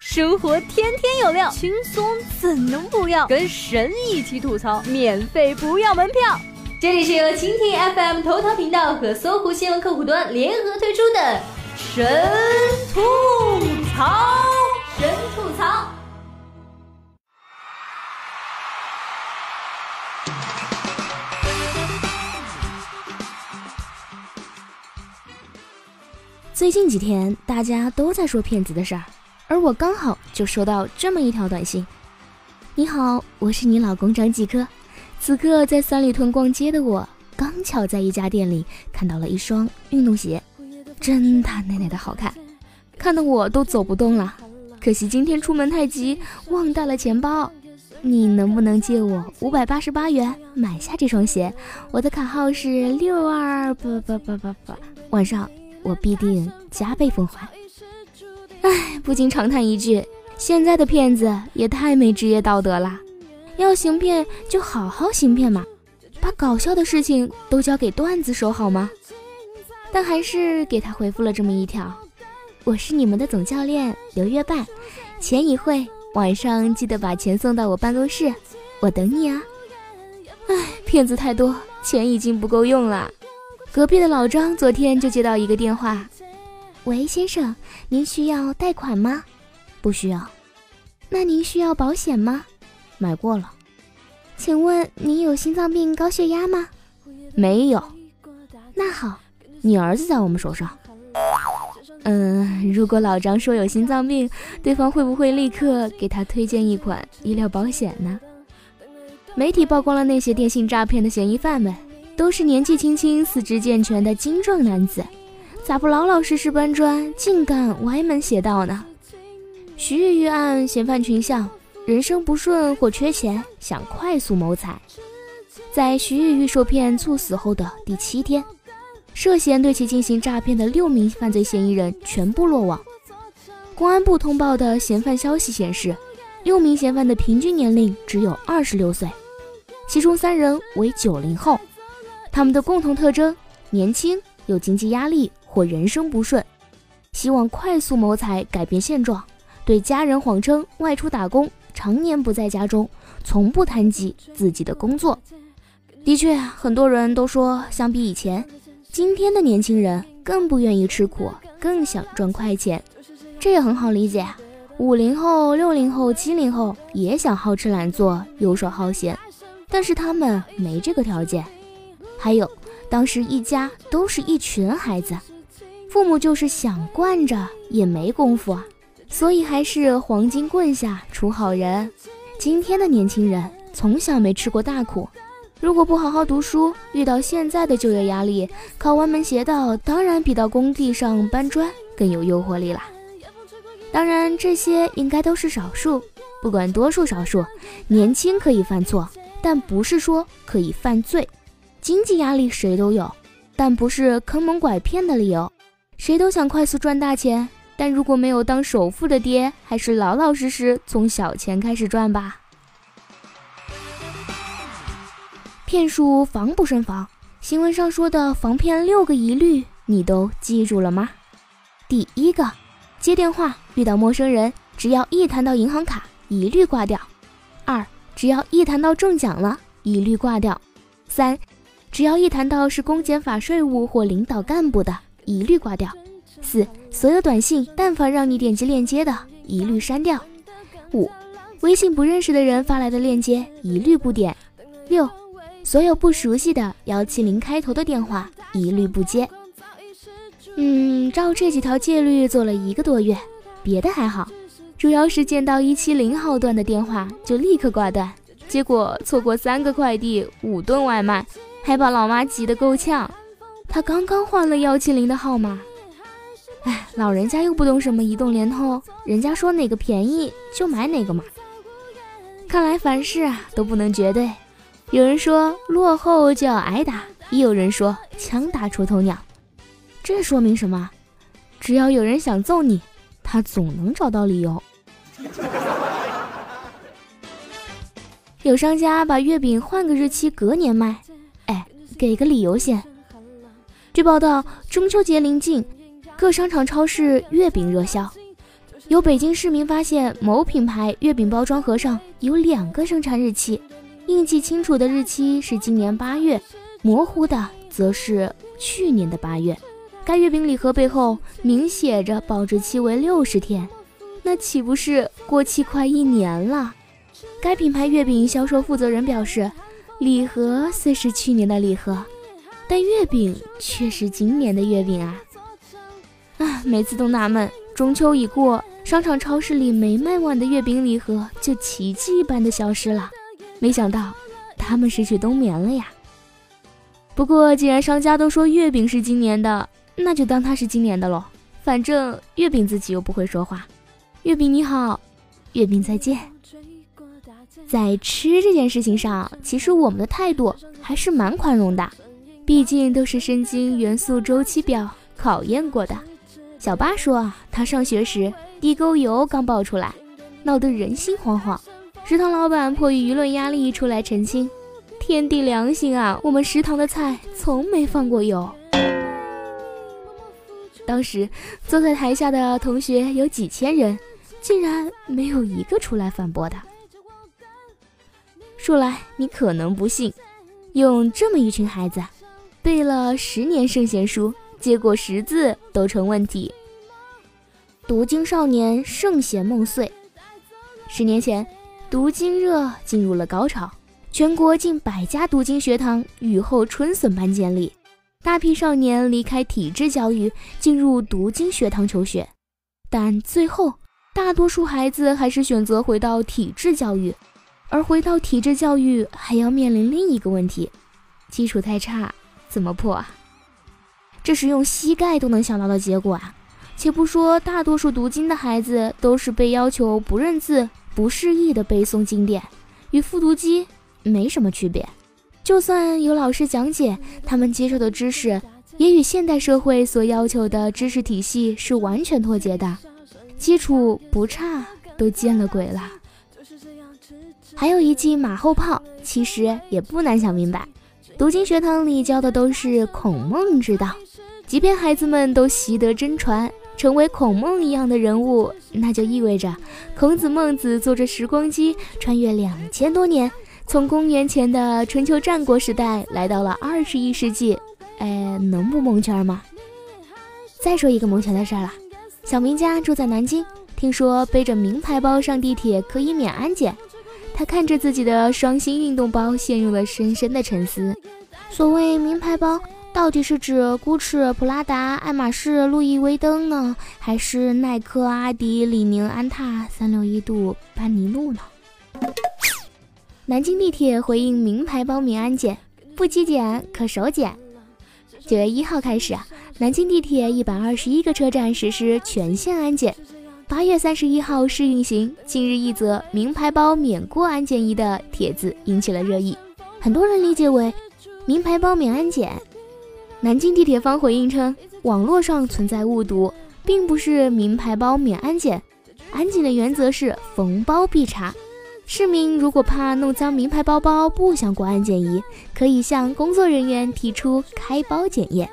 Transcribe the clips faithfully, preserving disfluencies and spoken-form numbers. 生活天天有料，轻松怎能不要？跟神一起吐槽，免费不要门票。这里是由蜻蜓 F M 头条频道和搜狐新闻客户端联合推出的神吐槽，神吐槽。最近几天大家都在说骗子的事儿，而我刚好就收到这么一条短信：你好，我是你老公张继科。此刻在三里屯逛街的我，刚巧在一家店里看到了一双运动鞋，真他奶奶的好看，看得我都走不动了。可惜今天出门太急，忘带了钱包。你能不能借我五百八十八元买下这双鞋？我的卡号是六二八八八八八，晚上我必定加倍奉还。唉，不禁长叹一句，现在的骗子也太没职业道德了。要行骗就好好行骗嘛，把搞笑的事情都交给段子手好吗？但还是给他回复了这么一条：我是你们的总教练刘月半，前一会晚上记得把钱送到我办公室，我等你啊。唉，骗子太多，钱已经不够用了。隔壁的老张昨天就接到一个电话：喂先生，您需要贷款吗？不需要。那您需要保险吗？买过了。请问您有心脏病高血压吗？没有。那好，你儿子在我们手上。嗯，如果老张说有心脏病，对方会不会立刻给他推荐一款医疗保险呢？媒体曝光了那些电信诈骗的嫌疑犯们，都是年纪轻轻四肢健全的精壮男子，咋不老老实实搬砖，竟敢歪门邪道呢？徐玉玉案嫌犯群像，人生不顺或缺钱，想快速谋财。在徐玉玉受骗猝死后的第七天，涉嫌对其进行诈骗的六名犯罪嫌疑人全部落网。公安部通报的嫌犯消息显示，六名嫌犯的平均年龄只有二十六岁，其中三人为九零后。他们的共同特征：年轻、有经济压力或人生不顺，希望快速谋财改变现状，对家人谎称外出打工，常年不在家中，从不谈及自己的工作。的确，很多人都说，相比以前，今天的年轻人更不愿意吃苦，更想赚快钱。这也很好理解，五零后、六零后、七零后也想好吃懒做、游手好闲，但是他们没这个条件。还有，当时一家都是一群孩子，父母就是想惯着也没功夫啊，所以还是黄金棍下出好人。今天的年轻人从小没吃过大苦，如果不好好读书，遇到现在的就业压力，靠歪门邪道当然比到工地上搬砖更有诱惑力啦。当然这些应该都是少数，不管多数少数，年轻可以犯错，但不是说可以犯罪。经济压力谁都有，但不是坑蒙拐骗的理由。谁都想快速赚大钱，但如果没有当首富的爹，还是老老实实从小钱开始赚吧。骗术防不胜防，新闻上说的防骗六个疑虑，你都记住了吗？第一个，接电话遇到陌生人，只要一谈到银行卡，一律挂掉。二，只要一谈到中奖了，一律挂掉。三，只要一谈到是公检法税务或领导干部的，一律挂掉。四，所有短信但凡让你点击链接的，一律删掉。五，微信不认识的人发来的链接，一律不点。六，所有不熟悉的幺七零开头的电话，一律不接。嗯，照这几条戒律做了一个多月，别的还好，主要是见到一七零号段的电话就立刻挂断，结果错过三个快递、五顿外卖，还把老妈急得够呛。她刚刚换了一七零的号码。哎，老人家又不懂什么移动联通，人家说哪个便宜就买哪个嘛。看来凡事啊都不能绝对。有人说落后就要挨打，也有人说枪打出头鸟。这说明什么？只要有人想揍你，他总能找到理由。有商家把月饼换个日期隔年卖，哎，给个理由先。据报道，中秋节临近，各商场超市月饼热销，有北京市民发现某品牌月饼包装盒上有两个生产日期，印记清楚的日期是今年八月，模糊的则是去年的八月。该月饼礼盒背后明写着保质期为六十天，那岂不是过期快一年了？该品牌月饼销售负责人表示，礼盒虽是去年的礼盒，但月饼却是今年的月饼啊！啊，每次都纳闷，中秋已过，商场超市里没卖完的月饼礼盒就奇迹般的消失了，没想到他们是去冬眠了呀。不过既然商家都说月饼是今年的，那就当它是今年的咯，反正月饼自己又不会说话。月饼你好，月饼再见。在吃这件事情上，其实我们的态度还是蛮宽容的，毕竟都是身经元素周期表考验过的。小巴说啊，他上学时地沟油刚爆出来，闹得人心惶惶，食堂老板迫于舆论压力出来澄清，天地良心啊，我们食堂的菜从没放过油。当时坐在台下的同学有几千人，竟然没有一个出来反驳的。说来你可能不信，用这么一群孩子背了十年圣贤书，结果识字都成问题。读经少年圣贤梦碎。十年前，读经热进入了高潮，全国近百家读经学堂雨后春笋般建立，大批少年离开体制教育，进入读经学堂求学。但最后，大多数孩子还是选择回到体制教育，而回到体制教育还要面临另一个问题，基础太差，怎么破啊？这是用膝盖都能想到的结果啊！且不说大多数读经的孩子都是被要求不认字、不适宜的背诵经典，与复读机没什么区别。就算有老师讲解，他们接受的知识也与现代社会所要求的知识体系是完全脱节的，基础不差都见了鬼了。还有一记马后炮，其实也不难想明白，读经学堂里教的都是孔孟之道，即便孩子们都习得真传，成为孔孟一样的人物，那就意味着孔子孟子坐着时光机穿越两千多年，从公元前的春秋战国时代来到了二十一世纪，哎，能不蒙圈吗？再说一个蒙圈的事儿了，小明家住在南京，听说背着名牌包上地铁可以免安检，他看着自己的双星运动包陷入了深深的沉思。所谓名牌包到底是指 Gucci、 普拉达、爱马仕、路易威登呢，还是耐克、阿迪、李宁、安踏、三六一度、班尼路呢？南京地铁回应名牌包免安检，不机检可首检。九月一号开始啊，南京地铁一百二十一个车站实施全线安检。八月三十一号试运行，近日一则名牌包免过安检仪的帖子引起了热议，很多人理解为名牌包免安检。南京地铁方回应称，网络上存在误读，并不是名牌包免安检，安检的原则是逢包必查，市民如果怕弄脏名牌包包不想过安检仪，可以向工作人员提出开包检验。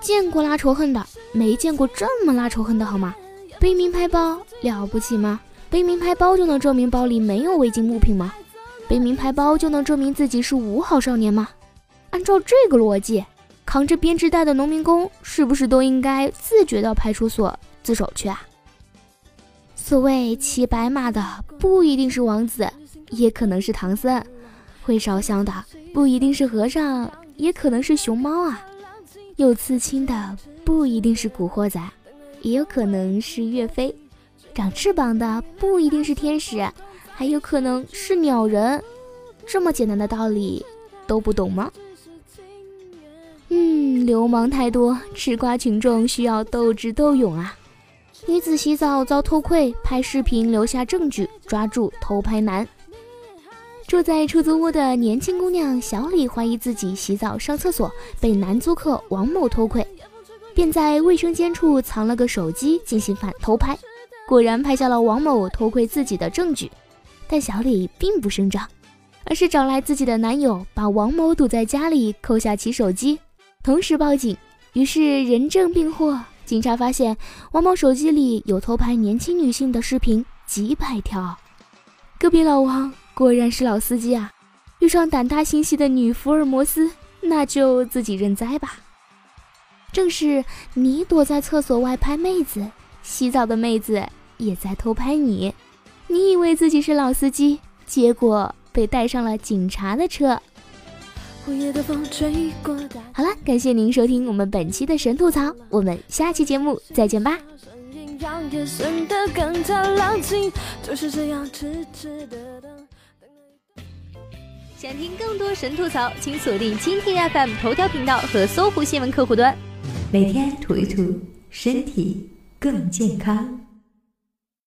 见过拉仇恨的，没见过这么拉仇恨的好吗？背名牌包了不起吗？背名牌包就能证明包里没有违禁物品吗？背名牌包就能证明自己是五好少年吗？按照这个逻辑，扛着编织袋的农民工是不是都应该自觉到派出所自首去啊？所谓骑白马的不一定是王子，也可能是唐僧；会烧香的不一定是和尚，也可能是熊猫啊；有刺青的不一定是古惑仔，也有可能是岳飞；长翅膀的不一定是天使，还有可能是鸟人。这么简单的道理都不懂吗？嗯，流氓太多，吃瓜群众需要斗智斗勇啊！女子洗澡遭偷窥，拍视频留下证据，抓住偷拍男。住在出租屋的年轻姑娘小李怀疑自己洗澡上厕所被男租客王某偷窥，便在卫生间处藏了个手机进行反偷拍，果然拍下了王某偷窥自己的证据。但小李并不声张，而是找来自己的男友，把王某堵在家里，扣下其手机，同时报警。于是人证并获，警察发现王某手机里有偷拍年轻女性的视频几百条。隔壁老王果然是老司机啊，遇上胆大心细的女福尔摩斯，那就自己认栽吧。正是你躲在厕所外拍妹子，洗澡的妹子也在偷拍你，你以为自己是老司机，结果被带上了警察的车。好了，感谢您收听我们本期的神吐槽，我们下期节目再见吧。想听更多神吐槽，请锁定蜻蜓 F M 头条频道和搜狐新闻客户端，每天吐一吐，身体更健康。